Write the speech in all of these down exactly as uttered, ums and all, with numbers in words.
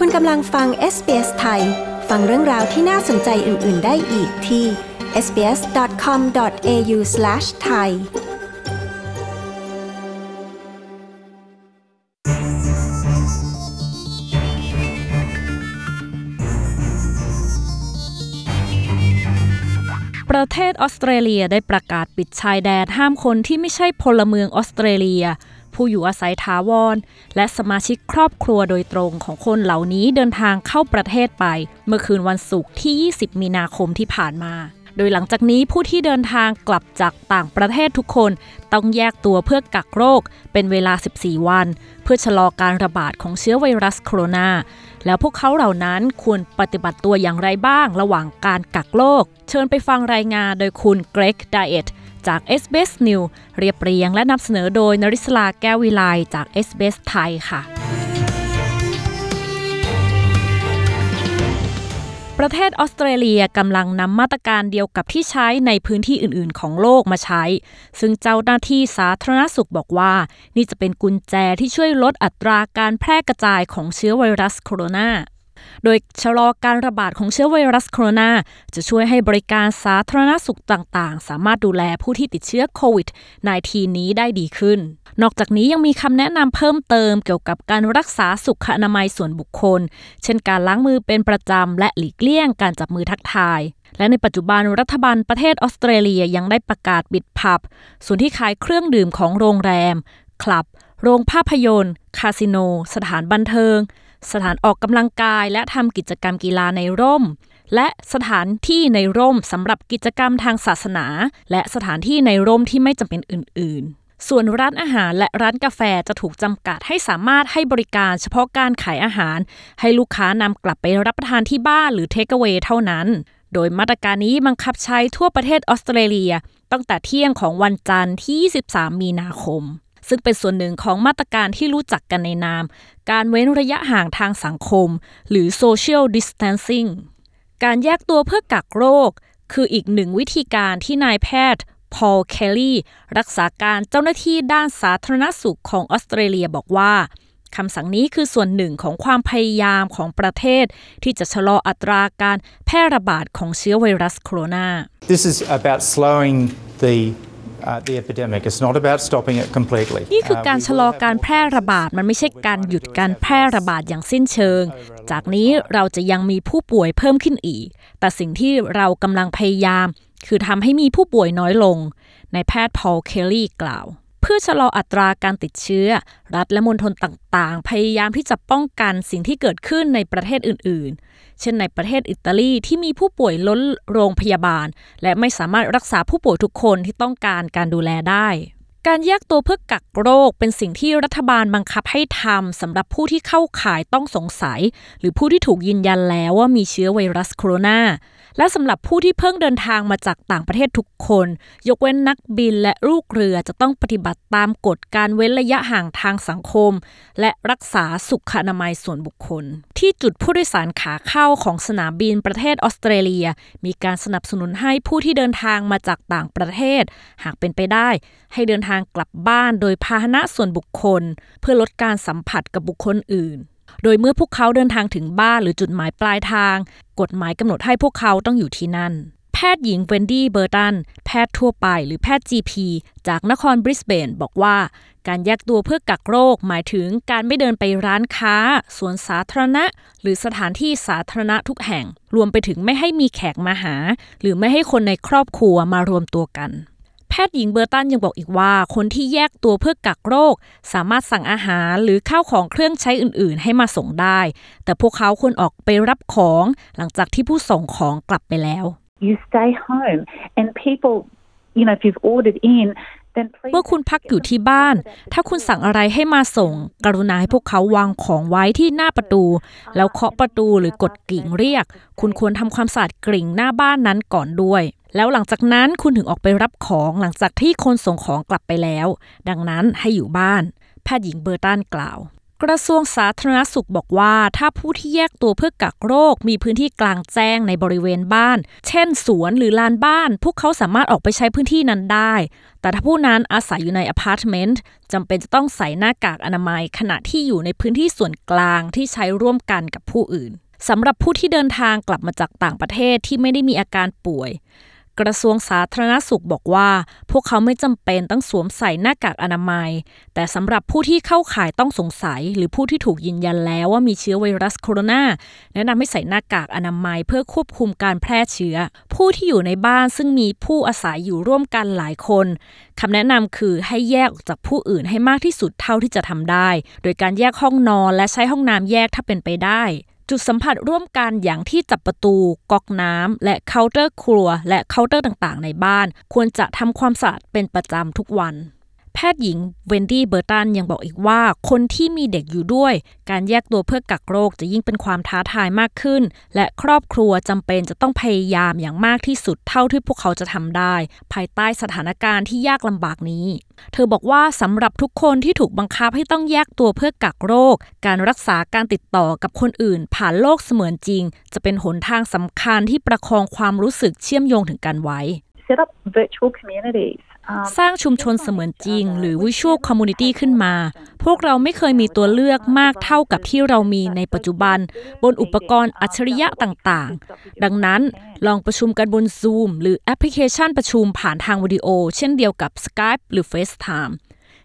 คุณกำลังฟัง เอส บี เอส ไทยฟังเรื่องราวที่น่าสนใจอื่นๆได้อีกที่ เอส บี เอส ดอท คอม ดอท เอ ยู สแลช ไทยประเทศออสเตรเลียได้ประกาศปิดชายแดนห้ามคนที่ไม่ใช่พลเมืองออสเตรเลียผู้อยู่อาศัยถาวรและสมาชิกครอบครัวโดยตรงของคนเหล่านี้เดินทางเข้าประเทศไปเมื่อคืนวันศุกร์ที่ยี่สิบมีนาคมที่ผ่านมาโดยหลังจากนี้ผู้ที่เดินทางกลับจากต่างประเทศทุกคนต้องแยกตัวเพื่อกักโรคเป็นเวลาสิบสี่วันเพื่อชะลอการระบาดของเชื้อไวรัสโคโรนาแล้วพวกเขาเหล่านั้นควรปฏิบัติตัวอย่างไรบ้างระหว่างการกักโรคเชิญไปฟังรายงานโดยคุณเกรกไดเอทจาก เอส บี เอส News เรียบเรียงและนำเสนอโดยนริศลาแก้ววิไลจาก เอส บี เอส ไทยค่ะประเทศออสเตรเลียกำลังนำมาตรการเดียวกับที่ใช้ในพื้นที่อื่นๆของโลกมาใช้ซึ่งเจ้าหน้าที่สาธารณสุขบอกว่านี่จะเป็นกุญแจที่ช่วยลดอัตราการแพร่กระจายของเชื้อไวรัสโคโรนาโดยชะลอการระบาดของเชื้อไวรัสโคโรนาจะช่วยให้บริการสาธารณสุขต่างๆสามารถดูแลผู้ที่ติดเชื้อโควิด สิบเก้า นี้ได้ดีขึ้นนอกจากนี้ยังมีคำแนะนำเพิ่มเติมเกี่ยวกับการรักษาสุขอนามัยส่วนบุคคลเช่นการล้างมือเป็นประจำและหลีกเลี่ยงการจับมือทักทายและในปัจจุบันรัฐบาลประเทศออสเตรเลียยังได้ประกาศปิดผับส่วนที่ขายเครื่องดื่มของโรงแรมคลับโรงภาพยนตร์คาสิโนสถานบันเทิงสถานออกกำลังกายและทำกิจกรรมกีฬาในร่มและสถานที่ในร่มสำหรับกิจกรรมทางศาสนาและสถานที่ในร่มที่ไม่จำเป็นอื่นๆส่วนร้านอาหารและร้านกาแฟจะถูกจำกัดให้สามารถให้บริการเฉพาะการขายอาหารให้ลูกค้านำกลับไปรับประทานที่บ้านหรือเทคเอาเวย์เท่านั้นโดยมาตรการนี้บังคับใช้ทั่วประเทศออสเตรเลียตั้งแต่เที่ยงของวันจันทร์ที่ยี่สิบสามมีนาคมซึ่งเป็นส่วนหนึ่งของมาตรการที่รู้จักกันในนามการเว้นระยะห่างทางสังคมหรือ social distancing การแยกตัวเพื่อกักโรคคืออีกหนึ่งวิธีการที่นายแพทย์พอล เคลลี่รักษาการเจ้าหน้าที่ด้านสาธารณสุขของออสเตรเลียบอกว่าคำสั่งนี้คือส่วนหนึ่งของความพยายามของประเทศที่จะชะลออัตราการแพร่ระบาดของเชื้อไวรัสโคโรนา This is about slowing the Uh, the epidemic. It's not about stopping it completely. นี่คือการชะลอการแพร่ระบาดมันไม่ใช่การหยุดการแพร่ระบาดอย่างสิ้นเชิงจากนี้เราจะยังมีผู้ป่วยเพิ่มขึ้นอีกแต่สิ่งที่เรากำลังพยายามคือทำให้มีผู้ป่วยน้อยลงนายแพทย์พอล เคลลี่กล่าวเพื่อชะลออัตราการติดเชื้อรัฐและมณฑลต่างๆพยายามที่จะป้องกันสิ่งที่เกิดขึ้นในประเทศอื่นๆเช่นในประเทศอิตาลีที่มีผู้ป่วยล้นโรงพยาบาลและไม่สามารถรักษาผู้ป่วยทุกคนที่ต้องการการดูแลได้การแยกตัวเพื่อกักโรคเป็นสิ่งที่รัฐบาลบังคับให้ทำสำหรับผู้ที่เข้าข่ายต้องสงสัยหรือผู้ที่ถูกยืนยันแล้วว่ามีเชื้อไวรัสโคโรนาและสำหรับผู้ที่เพิ่งเดินทางมาจากต่างประเทศทุกคนยกเว้นนักบินและลูกเรือจะต้องปฏิบัติตามกฎการเว้นระยะห่างทางสังคมและรักษาสุขอนามัยส่วนบุคคลที่จุดผู้โดยสารขาเข้าของสนามบินประเทศออสเตรเลียมีการสนับสนุนให้ผู้ที่เดินทางมาจากต่างประเทศหากเป็นไปได้ให้เดินทางกลับบ้านโดยพาหนะส่วนบุคคลเพื่อลดการสัมผัสกับบุคคลอื่นโดยเมื่อพวกเขาเดินทางถึงบ้านหรือจุดหมายปลายทางกฎหมายกำหนดให้พวกเขาต้องอยู่ที่นั่นแพทย์หญิงเวนดี้เบอร์ตันแพทย์ทั่วไปหรือแพทย์ จี พี จากนครบริสเบนบอกว่าการแยกตัวเพื่อกักโรคหมายถึงการไม่เดินไปร้านค้าสวนสาธารณะหรือสถานที่สาธารณะทุกแห่งรวมไปถึงไม่ให้มีแขกมาหาหรือไม่ให้คนในครอบครัวมารวมตัวกันแพทย์หญิงเบอร์ตันยังบอกอีกว่าคนที่แยกตัวเพื่อกักโรคสามารถสั่งอาหารหรือข้าวของเครื่องใช้อื่นๆให้มาส่งได้แต่พวกเขาควรออกไปรับของหลังจากที่ผู้ส่งของกลับไปแล้ว You stay home and people you know if you've ordered in then please เมื่อคุณพักอยู่ที่บ้านถ้าคุณสั่งอะไรให้มาส่งกรุณาให้พวกเขาวางของไว้ที่หน้าประตูแล้วเคาะประตูหรือกดกริ่งเรียกคุณควรทำความสะอาดกริ่งหน้าบ้านนั้นก่อนด้วยแล้วหลังจากนั้นคุณถึงออกไปรับของหลังจากที่คนส่งของกลับไปแล้วดังนั้นให้อยู่บ้านแพทย์หญิงเบอร์ตันกล่าว กระทรวงสาธารณสุขบอกว่าถ้าผู้ที่แยกตัวเพื่อกักโรคมีพื้นที่กลางแจ้งในบริเวณบ้านเช่นสวนหรือลานบ้านพวกเขาสามารถออกไปใช้พื้นที่นั้นได้แต่ถ้าผู้นั้นอาศัยอยู่ในอพาร์ตเมนต์จำเป็นจะต้องใส่หน้ากากอนามัยขณะที่อยู่ในพื้นที่ส่วนกลางที่ใช้ร่วมกันกับผู้อื่นสำหรับผู้ที่เดินทางกลับมาจากต่างประเทศที่ไม่ได้มีอาการป่วยกระทรวงสาธารณสุขบอกว่าพวกเขาไม่จำเป็นต้องสวมใส่หน้ากากอนามัยแต่สำหรับผู้ที่เข้าข่ายต้องสงสัยหรือผู้ที่ถูกยืนยันแล้วว่ามีเชื้อไวรัสโคโรนาแนะนำให้ใส่หน้ากากอนามัยเพื่อควบคุมการแพร่เชื้อผู้ที่อยู่ในบ้านซึ่งมีผู้อาศัยอยู่ร่วมกันหลายคนคำแนะนำคือให้แยกออกจากผู้อื่นให้มากที่สุดเท่าที่จะทำได้โดยการแยกห้องนอนและใช้ห้องน้ำแยกถ้าเป็นไปได้จุดสัมผัสร่วมกันอย่างที่จับประตูก๊อกน้ำและเคาน์เตอร์ครัวและเคาน์เตอร์ต่างๆในบ้านควรจะทำความสะอาดเป็นประจำทุกวันแพทย์หญิงเวนดี้เบอร์ตันยังบอกอีกว่าคนที่มีเด็กอยู่ด้วยการแยกตัวเพื่อกักโรคจะยิ่งเป็นความท้าทายมากขึ้นและครอบครัวจำเป็นจะต้องพยายามอย่างมากที่สุดเท่าที่พวกเขาจะทำได้ภายใต้สถานการณ์ที่ยากลำบากนี้เธอบอกว่าสำหรับทุกคนที่ถูกบังคับให้ต้องแยกตัวเพื่อกักโรคการรักษาการติดต่อกับคนอื่นผ่านโลกเสมือนจริงจะเป็นหนทางสำคัญที่ประคองความรู้สึกเชื่อมโยงถึงกันไว้Set up virtual communities. สร้างชุมชนเสมือนจริงหรือ virtual community ขึ้นมาพวกเราไม่เคยมีตัวเลือกมากเท่ากับที่เรามีในปัจจุบันบนอุปกรณ์อัจฉริยะต่างๆดังนั้นลองประชุมกันบน Zoom หรือแอปพลิเคชันประชุมผ่านทางวิดีโอเช่นเดียวกับ Skype หรือ FaceTime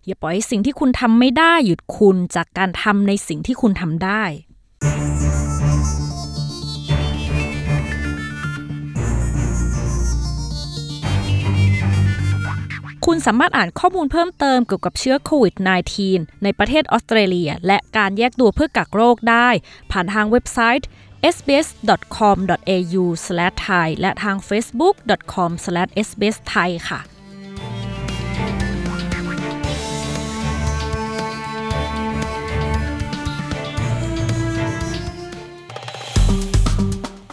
อย่าปล่อยสิ่งที่คุณทำไม่ได้หยุดคุณจากการทำในสิ่งที่คุณทำได้คุณสามารถอ่านข้อมูลเพิ่มเติมเกี่ยวกับเชื้อโควิด สิบเก้า ในประเทศออสเตรเลียและการแยกตัวเพื่อกักโรคได้ผ่านทางเว็บไซต์ เอส บี เอส ดอท คอม ดอท เอ ยู สแลช ไทย และทาง เฟซบุ๊ก ดอท คอม สแลช เอส บี เอส ไทย ค่ะ